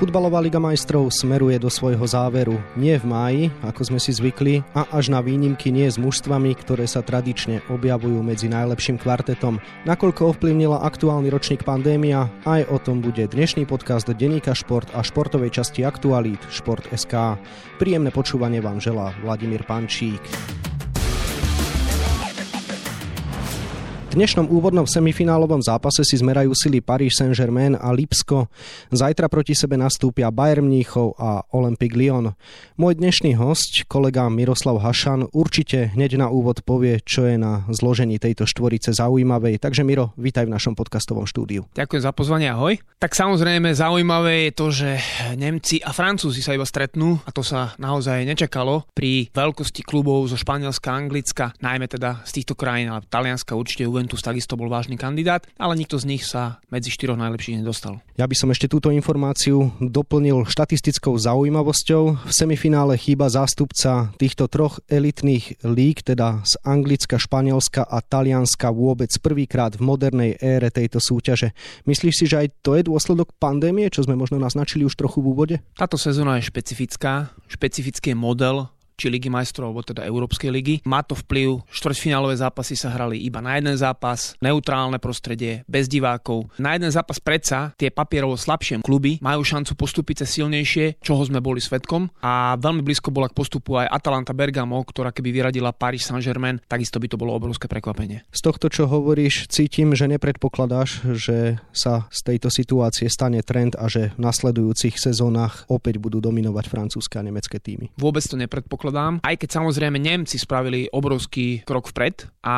Futbalová Liga majstrov smeruje do svojho záveru. Nie v máji, ako sme si zvykli, a až na výnimky nie s mužstvami, ktoré sa tradične objavujú medzi najlepším kvartetom. Nakoľko ovplyvnila aktuálny ročník pandémia, aj o tom bude dnešný podcast denníka Šport a športovej časti aktualít Šport.sk. Príjemné počúvanie vám želá Vladimír Pančík. V dnešnom úvodnom semifinálovom zápase si zmerajú sily Paris Saint-Germain a Lipsko. Zajtra proti sebe nastúpia Bayern Mníchov a Olympique Lyon. Môj dnešný hosť, kolega Miroslav Hašan, určite hneď na úvod povie, čo je na zložení tejto štvorice zaujímavej. Takže Miro, vítaj v našom podcastovom štúdiu. Ďakujem za pozvanie, ahoj. Tak samozrejme zaujímavé je to, že Nemci a Francúzi sa iba stretnú a to sa naozaj nečakalo pri veľkosti klubov zo Španielska, Anglicka, najmä teda z týchto krajín, ale Talianska určite Juventus takisto bol vážny kandidát, ale nikto z nich sa medzi štyroch najlepších nedostal. Ja by som ešte túto informáciu doplnil štatistickou zaujímavosťou. V semifinále chýba zástupca týchto troch elitných líg, teda z Anglicka, Španielska a Talianska vôbec prvýkrát v modernej ére tejto súťaže. Myslíš si, že aj to je dôsledok pandémie, čo sme možno naznačili už trochu v úvode? Táto sezóna je špecifická, špecifický model, či Ligy majstrov, alebo teda Európskej ligy. Má to vplyv, štvrťfinálové zápasy sa hrali iba na jeden zápas, neutrálne prostredie, bez divákov. Na jeden zápas predsa tie papierovo slabšie kluby majú šancu postúpiť cez silnejšie, čoho sme boli svedkom. A veľmi blízko bola k postupu aj Atalanta Bergamo, ktorá keby vyradila Paris Saint-Germain, takisto by to bolo obrovské prekvapenie. Z tohto, čo hovoríš, cítim, že nepredpokladáš, že sa z tejto situácie stane trend a že v nasledujúcich sezónach opäť budú dominovať francúzske a nemecké tímy. Vôbec to nepredpokladám. Aj keď samozrejme Nemci spravili obrovský krok vpred a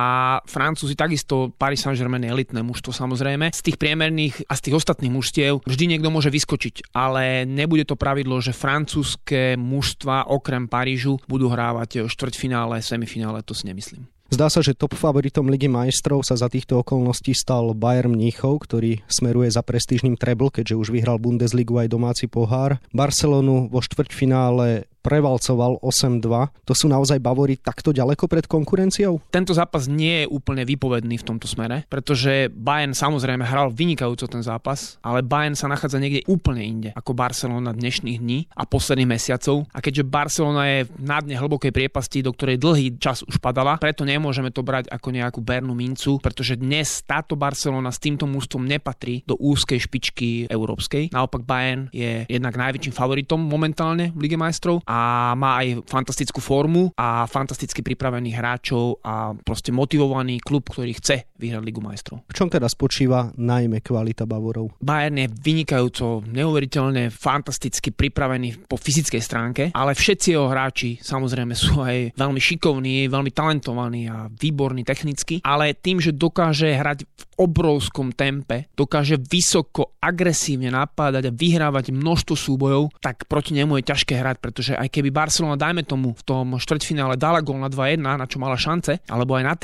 Francúzi takisto, Paris Saint-Germain je elitné mužstvo samozrejme. Z tých priemerných a z tých ostatných mužstiev vždy niekto môže vyskočiť, ale nebude to pravidlo, že francúzske mužstva okrem Parížu budú hrávať štvrťfinále, semifinále, to si nemyslím. Zdá sa, že top favoritom Ligy majstrov sa za týchto okolností stal Bayern Mníchov, ktorý smeruje za prestížnym treble, keďže už vyhral Bundesligu aj domáci pohár. Barcelonu vo štvrťfinále prevalcoval 8-2. To sú naozaj Bavori takto ďaleko pred konkurenciou? Tento zápas nie je úplne výpovedný v tomto smere, pretože Bayern samozrejme hral vynikajúco ten zápas, ale Bayern sa nachádza niekde úplne inde ako Barcelona dnešných dní a posledných mesiacov. A keďže Barcelona je na dne hlbokej priepasti, do ktorej dlhý čas už padala, preto nemôžeme to brať ako nejakú bernú mincu, pretože dnes táto Barcelona s týmto mužstvom nepatrí do úzkej špičky európskej. Naopak Bayern je jednak najväčším favoritom momentálne v Lige majstrov a má aj fantastickú formu a fantasticky pripravených hráčov a proste motivovaný klub, ktorý chce vyhrať Ligu majstrov. V čom teda spočíva najmä kvalita Bavorov? Bayern je vynikajúco, neuveriteľne fantasticky pripravený po fyzickej stránke, ale všetci jeho hráči samozrejme sú aj veľmi šikovní, veľmi talentovaní a výborní technicky, ale tým, že dokáže hrať v obrovskom tempe, dokáže vysoko agresívne napádať a vyhrávať množstvo súbojov, tak proti nemu je ťažké hrať, pretože aj keby Barcelona, dajme tomu, v tom štvrťfinále dala gól na 2-1, na čo mala šance, alebo aj na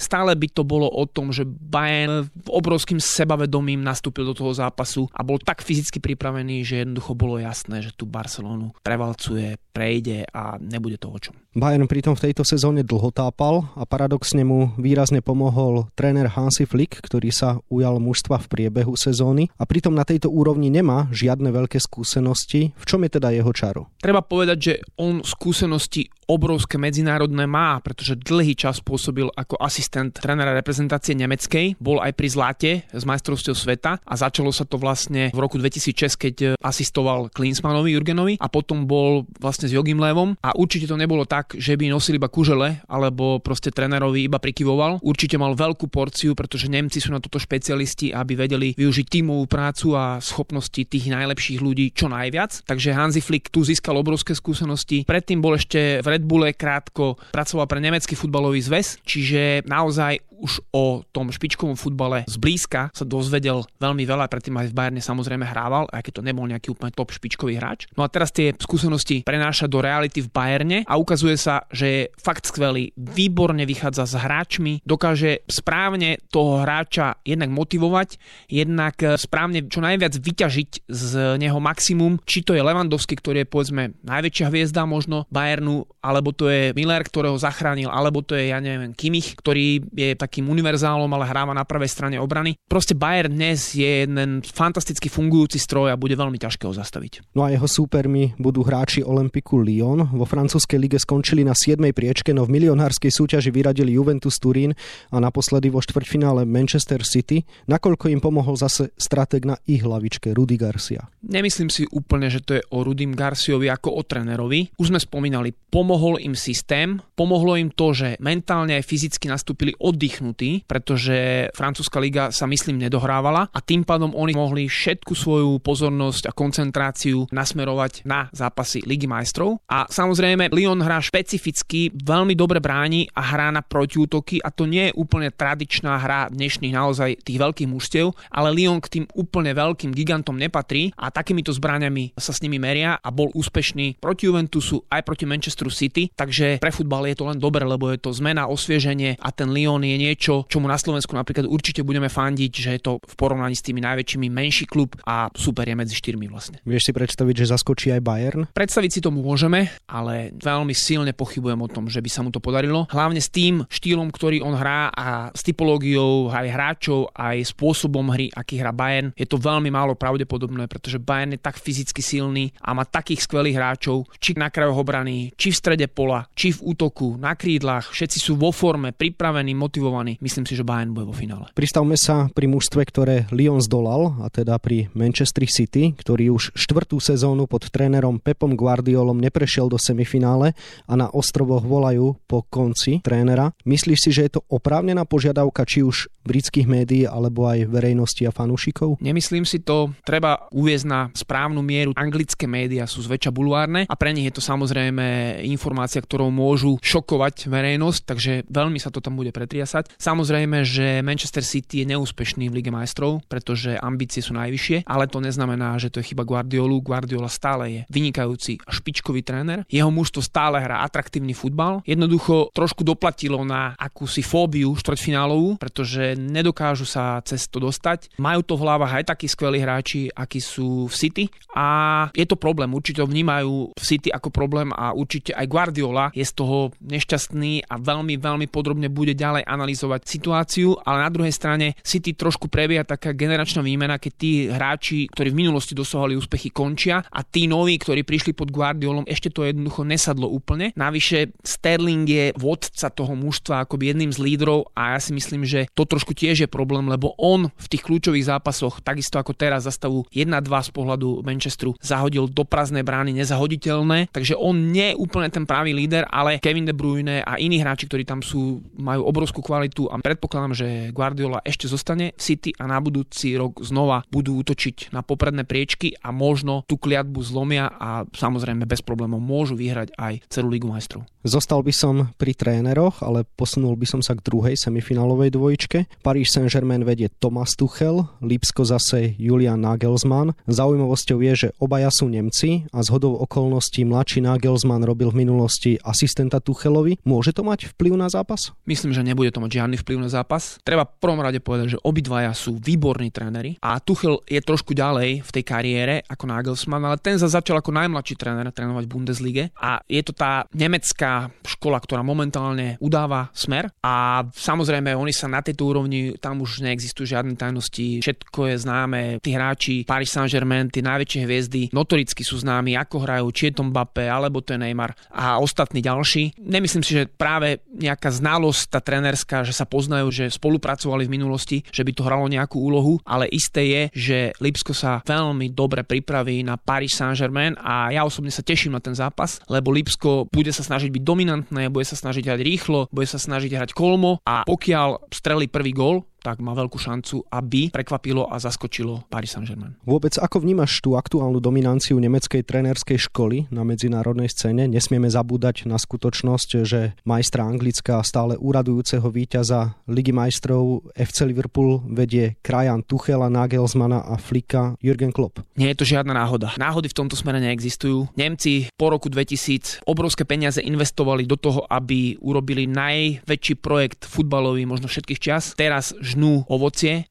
3-1, stále by to bolo o tom, že Bayern obrovským sebavedomím nastúpil do toho zápasu a bol tak fyzicky pripravený, že jednoducho bolo jasné, že tu Barcelonu prevalcuje, prejde a nebude to o čom. Bayern pritom v tejto sezóne dlho tápal a paradoxne mu výrazne pomohol tréner Hansi Flick, ktorý sa ujal mužstva v priebehu sezóny a pritom na tejto úrovni nemá žiadne veľké skúsenosti. V čom je teda jeho čaro? Treba povedať, že on skúsenosti obrovské medzinárodné má, pretože dlhý čas pôsobil ako asistent trénera reprezentácie nemeckej, bol aj pri zlate z majstrovstiev sveta a začalo sa to vlastne v roku 2006, keď asistoval Klinsmannovi Jürgenovi a potom bol vlastne s Jogim Löwom a určite to nebolo tak, že by nosil iba kužele alebo proste trénerovi iba prikyvoval. Určite mal veľkú porciu, pretože Nemci sú na toto špecialisti, aby vedeli využiť tímovú prácu a schopnosti tých najlepších ľudí čo najviac. Takže Hansi Flick tu získal obrovské skúsenosti. Predtým bol ešte v Red Bulle, krátko pracoval pre nemecký futbalový zväz, čiže naozaj už o tom špičkovom futbale zblízka sa dozvedel veľmi veľa, predtým aj v Bayerne samozrejme hrával, aj keď to nebol nejaký úplne top špičkový hráč. No a teraz tie skúsenosti prenáša do reality v Bayerne a ukazuje ukazuje sa, že je fakt skvelý, výborne vychádza s hráčmi, dokáže správne toho hráča jednak motivovať, jednak správne čo najviac vyťažiť z neho maximum, či to je Lewandowski, ktorý je povedzme najväčšia hviezda možno Bayernu, alebo to je Müller, ktorého zachránil, alebo to je Kimmich, ktorý je takým univerzálom, ale hráva na pravej strane obrany. Proste Bayern dnes je jeden fantasticky fungujúci stroj a bude veľmi ťažké ho zastaviť. No a jeho súpermi budú hráči Olympique Lyon. Vo francúzskej lige skončili na 7. priečke, no v milionárskej súťaži vyradili Juventus Turín a naposledy vo štvrťfinále Manchester City. Nakoľko im pomohol zase stratég na ich hlavičke Rudy Garcia? Nemyslím si úplne, že to je o Rudym Garciovi ako o trénerovi. Už sme spomínali, pomohol im systém, pomohlo im to, že mentálne aj fyzicky nastúpili oddychnutí, pretože francúzska liga sa myslím nedohrávala a tým pádom oni mohli všetku svoju pozornosť a koncentráciu nasmerovať na zápasy Ligy majstrov. A samozrejme Lyon hrá špecificky, veľmi dobre bráni a hrá na protiútoky a to nie je úplne tradičná hra dnešných naozaj tých veľkých mužstiev, ale Lyon k tým úplne veľkým gigantom nepatrí a takýmito zbráňami sa s nimi meria a bol úspešný proti Juventusu aj proti Manchesteru City, takže pre futbal je to len dobre, lebo je to zmena, osvieženie a ten Lyon je niečo, čomu na Slovensku napríklad určite budeme fandiť, že je to v porovnaní s tými najväčšími menší klub a super je medzi štyrmi vlastne. Vieš si predstaviť, že zaskočí aj Bayern? Predstaviť si to môžeme, ale veľmi silne pochybujem o tom, že by sa mu to podarilo. Hlavne s tým štýlom, ktorý on hrá a s typológiou aj hráčov, aj spôsobom hry, aký hrá Bayern, je to veľmi málo pravdepodobné, pretože Bayern je tak fyzicky silný a má takých skvelých hráčov, či na krajoch obrany, či v strede pola, či v útoku, na krídlach, všetci sú vo forme, pripravení, motivovaní. Myslím si, že Bayern bude vo finále. Pristavme sa pri mužstve, ktoré Lyon zdolal, a teda pri Manchester City, ktorý už štvrtú sezónu pod trénerom Pepom Guardiolom neprešiel do semifinále a na ostrovoch volajú po konci trénera. Myslíš si, že je to oprávnená požiadavka či už britských médií alebo aj verejnosti a fanúšikov? Nemyslím si to. Treba uviesť na správnu mieru. Anglické médiá sú zväčša bulvárne a pre nich je to samozrejme informácia, ktorou môžu šokovať verejnosť, takže veľmi sa to tam bude pretriasať. Samozrejme, že Manchester City je neúspešný v Lige majstrov, pretože ambície sú najvyššie, ale to neznamená, že to je chyba Guardiolu. Guardiola stále je vynikajúci a špičkový tréner. Jeho mužstvo stále hrá atraktívny futbal. Jednoducho trošku doplatilo na akúsi fóbiu štvrťfinálovú, pretože nedokážu sa cez to dostať. Majú to v hlavách aj takí skvelí hráči, akí sú v City a je to problém. Určite vnímajú v City ako problém a určite aj Guardiola je z toho nešťastný a veľmi podrobne bude ďalej analyzovať situáciu, ale na druhej strane City trošku prebieha taká generačná výmena, keď tí hráči, ktorí v minulosti dosahovali úspechy, končia a tí noví, ktorí prišli pod Guardiolom, ešte to jednoducho nesadlo úplne. Navyše Sterling je vodca toho mužstva akoby jedným z lídrov a ja si myslím, že to trošku tiež je problém, lebo on v tých kľúčových zápasoch, takisto ako teraz za stavu 1-2 z pohľadu Manchesteru, zahodil do prázdnej brány nezahoditeľné, takže on nie je úplne ten pravý líder, ale Kevin De Bruyne a iní hráči, ktorí tam sú, majú obrovskú kvalitu a predpokladám, že Guardiola ešte zostane v City a na budúci rok znova budú útočiť na popredné priečky a možno tú kliatbu zlomia a samozrejme bez problémov môžu vyhrať aj celú Ligu majstrov. Zostal by som pri tréneroch, ale posunul by som sa k druhej semifinálovej dvojičke. Paris Saint-Germain vedie Thomas Tuchel, Lipsko zase Julian Nagelsmann. Zaujímavosťou je, že obaja sú Nemci a zhodou okolností mladší Nagelsmann robil v minulosti asistenta Tuchelovi. Môže to mať vplyv na zápas? Myslím, že nebude to mať žiadny vplyv na zápas. Treba v prvom rade povedať, že obidvaja sú výborní tréneri a Tuchel je trošku ďalej v tej kariére ako Nagelsmann, ale ten začal ako najmladší tréner trénovať v Bundeslige a je to tá nemecká škola, ktorá momentálne udáva smer a samozrejme oni sa na tejto úrovni, tam už neexistujú žiadne tajnosti, všetko je známe, tí hráči Paris Saint-Germain, tí najväčšie hviezdy notoricky sú známi, ako hrajú, či je to Mbappé, alebo to je Neymar a ostatní ďalší. Nemyslím si, že práve nejaká znalosť tá trénerská, že sa poznajú, že spolupracovali v minulosti, že by to hralo nejakú úlohu, ale isté je, že Lipsko sa veľmi dobre pripraví na Paris Saint-Germain a ja osobne sa teším na ten zápas, lebo Lipsko bude sa snažiť byť dominantné, bude sa snažiť hrať rýchlo, bude sa snažiť hrať kolmo a pokiaľ strelí prvý gól, tak má veľkú šancu, aby prekvapilo a zaskočilo Paris Saint-Germain. Vôbec ako vnímaš tú aktuálnu dominanciu nemeckej trénerskej školy na medzinárodnej scéne? Nesmieme zabúdať na skutočnosť, že majstra Anglicka stále úradujúceho víťaza Ligy majstrov FC Liverpool vedie krajan Tuchela, Nagelsmana a Flicka Jürgen Klopp. Nie je to žiadna náhoda. Náhody v tomto smere neexistujú. Nemci po roku 2000 obrovské peniaze investovali do toho, aby urobili najväčší projekt futbalový možno všetkých čias. Teraz žnú ovocie,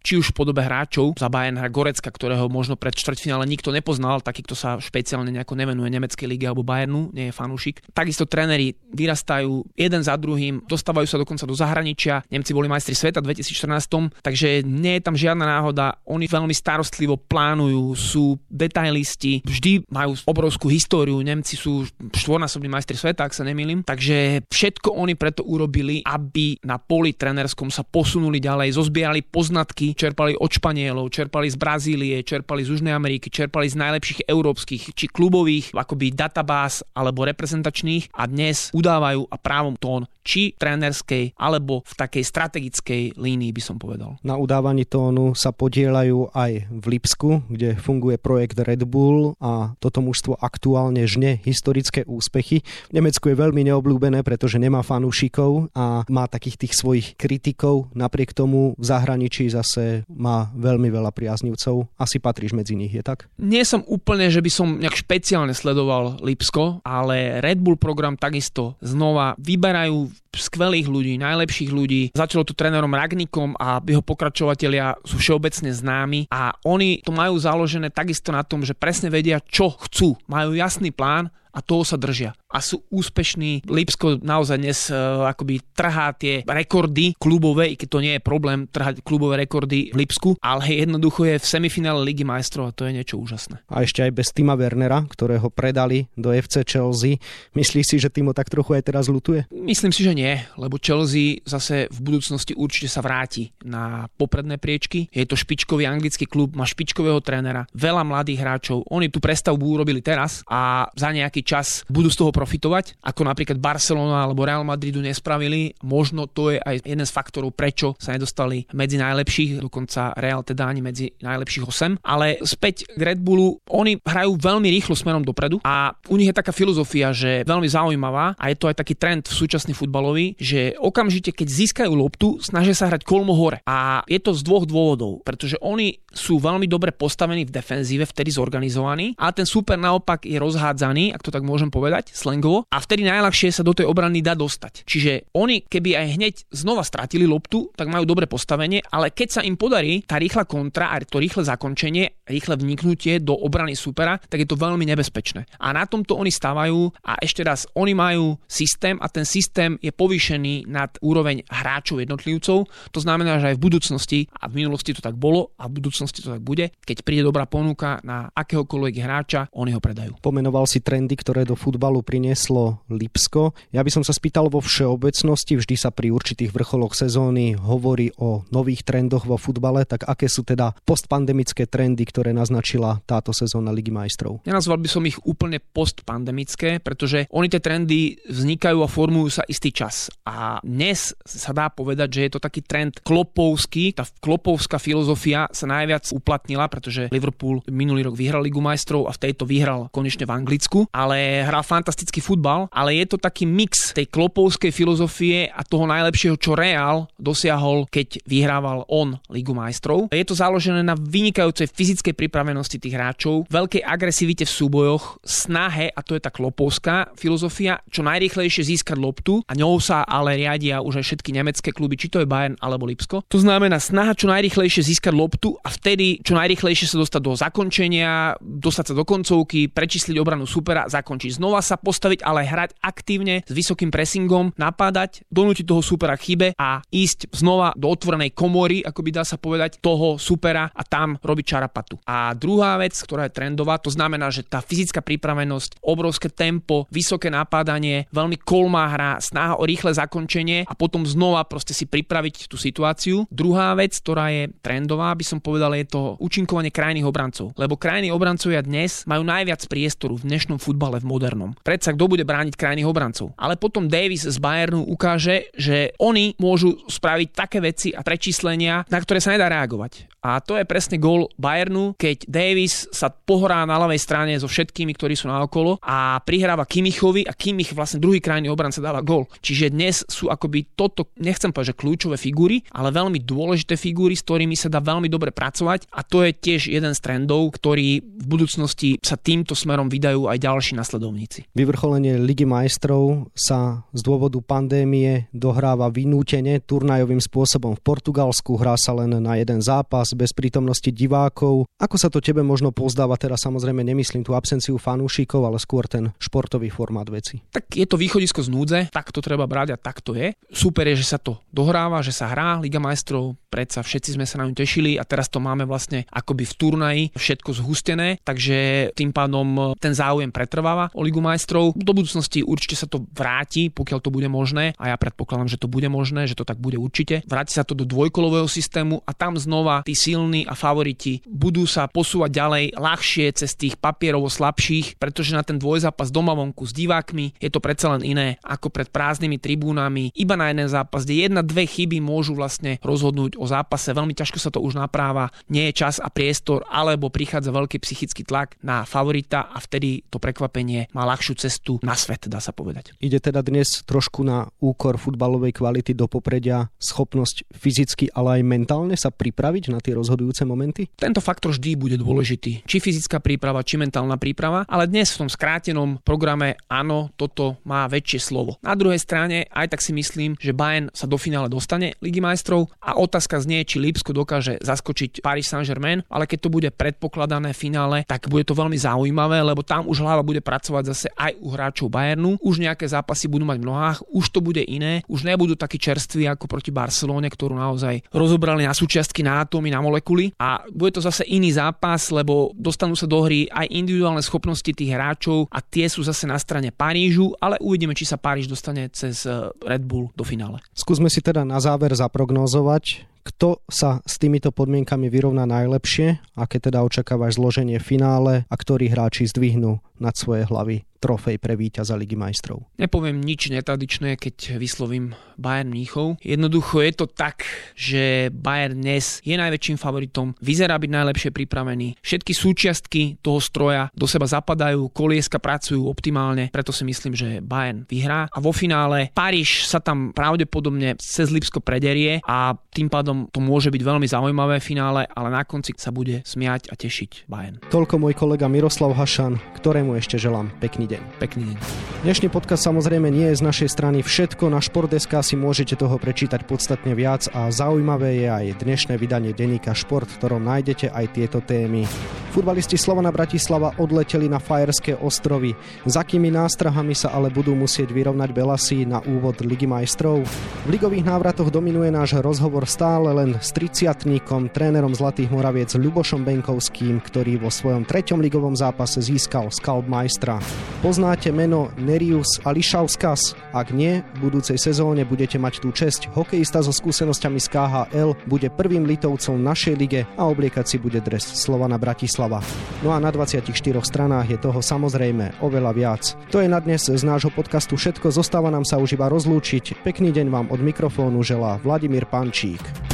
či už v podobe hráčov za Bayern Gorecka, ktorého možno pred štvrťfinále nikto nepoznal, taký, kto sa špeciálne nejako nevenuje nemeckej lige alebo Bayernu, nie je fanúšik. Takisto tréneri vyrastajú jeden za druhým, dostávajú sa dokonca do zahraničia. Nemci boli majstri sveta v 2014, takže nie je tam žiadna náhoda. Oni veľmi starostlivo plánujú, sú detailisti, vždy majú obrovskú históriu. Nemci sú štvornásobní majstri sveta, ak sa nemýlim. Takže všetko oni preto urobili, aby na poli trénerskom sa posunuli ďalej, zozbierali poznatky, čerpali od Španielov, čerpali z Brazílie, čerpali z Južnej Ameriky, čerpali z najlepších európskych či klubových akoby databáz alebo reprezentačných a dnes udávajú a právom tón či trénerskej alebo v takej strategickej línii by som povedal. Na udávaní tónu sa podieľajú aj v Lipsku, kde funguje projekt Red Bull a toto mužstvo aktuálne žne historické úspechy. V Nemecku je veľmi neobľúbené, pretože nemá fanúšikov a má takých tých svojich kritikov, napriek tomu v zahraničí zase má veľmi veľa priaznivcov. Asi patríš medzi nich, je tak? Nie som úplne, že by som nejak špeciálne sledoval Lipsko, ale Red Bull program takisto znova vyberajú skvelých ľudí, najlepších ľudí. Začalo to trénerom Ragnikom a jeho pokračovatelia sú všeobecne známi a oni to majú založené takisto na tom, že presne vedia, čo chcú. Majú jasný plán a toho sa držia. A sú úspešní. Lipsko naozaj dnes akoby trhá tie rekordy klubové, i keď to nie je problém trhať klubové rekordy v Lipsku, ale jednoducho je v semifinále Ligy majstrov a to je niečo úžasné. A ešte aj bez Tima Wernera, ktorého predali do FC Chelsea. Myslíš si, že Timo tak trochu aj teraz lutuje? Myslím si, že nie, lebo Chelsea zase v budúcnosti určite sa vráti na popredné priečky. Je to špičkový anglický klub, má špičkového trénera, veľa mladých hráčov. Oni tú prestavbu urobili teraz a za nejaký čas budú z toho profitovať, ako napríklad Barcelona alebo Real Madridu nespravili. Možno to je aj jeden z faktorov, prečo sa nedostali medzi najlepších, dokonca Real teda ani medzi najlepších 8. Ale späť k Red Bullu, oni hrajú veľmi rýchlo smerom dopredu a u nich je taká filozofia, že veľmi zaujímavá a je to aj taký trend v súčasný futbalový, že okamžite, keď získajú loptu, snažia sa hrať kolmo hore. A je to z dvoch dôvodov, pretože oni sú veľmi dobre postavení v defenzíve, vtedy zorganizovaní a ten súper naopak je rozhádzaný, ak to tak môžem povedať, slangovo, a vtedy najľahšie sa do tej obrany dá dostať. Čiže oni keby aj hneď znova stratili loptu, tak majú dobre postavenie, ale keď sa im podarí tá rýchla kontra a to rýchle zakončenie, rýchle vniknutie do obrany supera, tak je to veľmi nebezpečné. A na tomto oni stávajú a ešte raz, oni majú systém a ten systém je povýšený nad úroveň hráčov jednotlivcov. To znamená, že aj v budúcnosti, a v minulosti to tak bolo a v budúcnosti to tak bude, keď príde dobrá ponuka na akéhokoľvek hráča, oni ho predajú. Pomenoval si trendy, ktoré do futbalu prinieslo Lipsko. Ja by som sa spýtal vo všeobecnosti, vždy sa pri určitých vrcholoch sezóny hovorí o nových trendoch vo futbale, tak aké sú teda postpandemické trendy, ktoré naznačila táto sezóna Ligy majstrov? Nenazval by som ich úplne postpandemické, pretože oni tie trendy vznikajú a formujú sa istý čas. A dnes sa dá povedať, že je to taký trend klopovský, tá klopovská filozofia sa najviac uplatnila, pretože Liverpool minulý rok vyhral Ligu majstrov a v tejto vyhral konečne v Anglicku, ale hrá fantastický futbal, ale je to taký mix tej klopovskej filozofie a toho najlepšieho, čo Real dosiahol, keď vyhrával on Ligu majstrov. Je to založené na vynikajúcej fyzickej pripravenosti tých hráčov, veľkej agresivite v súbojoch, snahe, a to je tá klopovská filozofia, čo najrýchlejšie získať loptu a ňou sa ale riadia už aj všetky nemecké kluby, či to je Bayern alebo Lipsko. To znamená snaha čo najrýchlejšie získať loptu a vtedy čo najrýchlejšie sa dostať do zakončenia, dostať sa do koncovky, prečísliť obranu supera, zakončiť. Znova sa postaviť, ale hrať aktívne s vysokým pressingom, napádať, donútiť toho supera chybe a ísť znova do otvorenej komory, ako by dá sa povedať, toho supera a tam robiť čarapatu. A druhá vec, ktorá je trendová, to znamená, že tá fyzická pripravenosť, obrovské tempo, vysoké napádanie, veľmi kolmá hra, snaha o rýchle zakončenie a potom znova proste si pripraviť tú situáciu. Druhá vec, ktorá je trendová, by som povedal, je to účinkovanie krajných obrancov, lebo krajní obrancovia dnes majú najviac priestoru v dnešnom futbale v modernom. Pred sa kto bude brániť krajných obrancov. Ale potom Davis z Bayernu ukáže, že oni môžu spraviť také veci a prečíslenia, na ktoré sa nedá reagovať. A to je presne gól Bayernu, keď Davis sa pohrá na ľavej strane so všetkými, ktorí sú naokolo a prihráva Kimmichovi a Kimmich vlastne druhý krajný obranca dáva gól. Čiže dnes sú akoby toto, nechcem povedať, že kľúčové figúry, ale veľmi dôležité figúry, s ktorými sa dá veľmi dobre pracovať a to je tiež jeden z trendov, ktorý v budúcnosti sa týmto smerom vydajú aj ďalší nasledovníci. Vyvrcholenie Ligy majstrov sa z dôvodu pandémie dohráva vynútene turnajovým spôsobom v Portugalsku, hrá sa len na jeden zápas bez prítomnosti divákov. Ako sa to tebe možno pozdáva teraz? Samozrejme nemyslím tú absenciu fanúšikov, ale skôr ten športový formát veci. Tak je to východisko z núdze, tak to treba brať a tak to je. Super je, že sa to dohráva, že sa hrá Liga majstrov, predsa všetci sme sa na ňu tešili a teraz to máme vlastne akoby v turnaji všetko zhustené, takže tým pádom ten záujem pretrváva o Ligu majstrov. Do budúcnosti určite sa to vráti, pokiaľ to bude možné a ja predpokladám, že to bude možné, že to tak bude určite. Vráti sa to do dvojkolového systému a tam znova tí silní a favoriti budú sa posúvať ďalej ľahšie cez tých papierovo slabších, pretože na ten dvojzápas doma vonku s divákmi je to predsa len iné ako pred prázdnymi tribúnami, iba na jeden zápas, kde 1-2 chyby môžu vlastne rozhodnúť o zápase. Veľmi ťažko sa to už napráva, nie je čas a priestor, alebo prichádza veľký psychický tlak na favorita a vtedy to prekvapenie má ľahšiu cestu na svet, dá sa povedať. Ide teda dnes trošku na úkor futbalovej kvality do popredia schopnosť fyzicky, ale aj mentálne sa pripraviť na tie rozhodujúce momenty? Tento faktor vždy bude dôležitý. Či fyzická príprava, či mentálna príprava, ale dnes v tom skrátenom programe áno, toto má väčšie slovo. Na druhej strane aj tak si myslím, že Bayern sa do finále dostane Ligy majstrov a otázka znie, či Lipsko dokáže zaskočiť Paris Saint-Germain, ale keď to bude predpokladané finále, tak bude to veľmi zaujímavé, lebo tam už hlava bude pracovať zase aj u hráčov Bayernu. Už nejaké zápasy budú mať v nohách, už to bude iné, už nebudú takí čerství ako proti Barcelone, ktorú naozaj rozobrali na súčiastky, na atómy, na molekuly a bude to zase iný zápas, lebo dostanú sa do hry aj individuálne schopnosti tých hráčov a tie sú zase na strane Parížu, ale uvidíme, či sa Paríž dostane cez Red Bull do finále. Skúsme si teda na záver zaprognozovať, kto sa s týmito podmienkami vyrovná najlepšie, aké teda očakávaš zloženie v finále a ktorí hráči zdvihnú nad svoje hlavy trofej pre víťaza Ligy majstrov. Nepoviem nič netradičné, keď vyslovím Bayern Mníchov. Jednoducho je to tak, že Bayern dnes je najväčším favoritom, vyzerá byť najlepšie pripravený. Všetky súčiastky toho stroja do seba zapadajú, kolieska pracujú optimálne, preto si myslím, že Bayern vyhrá a vo finále Paríž sa tam pravdepodobne cez Lipsko prederie a tým pádom to môže byť veľmi zaujímavé finále, ale na konci sa bude smiať a tešiť Bayern. Toľko môj kolega Miroslav Hašan, ktorému ešte želám pekný deň. Pekný deň. Dnešný podcast samozrejme nie je z našej strany všetko. Na Šport.sk si môžete toho prečítať podstatne viac a zaujímavé je aj dnešné vydanie denníka Šport, v ktorom nájdete aj tieto témy. Futbalisti Slovana Bratislava odleteli na Fajerské ostrovy. Za akými nástrahami sa ale budú musieť vyrovnať Belasi na úvod Ligy majstrov? V ligových návratoch dominuje náš rozhovor stále len s 30-tníkom, trénerom Zlatých Moraviec Ľubošom Benkovským, ktorý vo svojom 3. ligovom zápase získal skalp majstra. Poznáte meno Nerius Ališauskas? Ak nie, v budúcej sezóne budete mať tú česť. Hokejista so skúsenosťami z KHL bude prvým Litovcom našej lige a obliekať si bude dres Slovana Bratislava. No a na 24 stranách je toho samozrejme oveľa viac. To je na dnes z nášho podcastu všetko, zostáva nám sa už iba rozlúčiť. Pekný deň vám od mikrofónu želá Vladimír Pančík.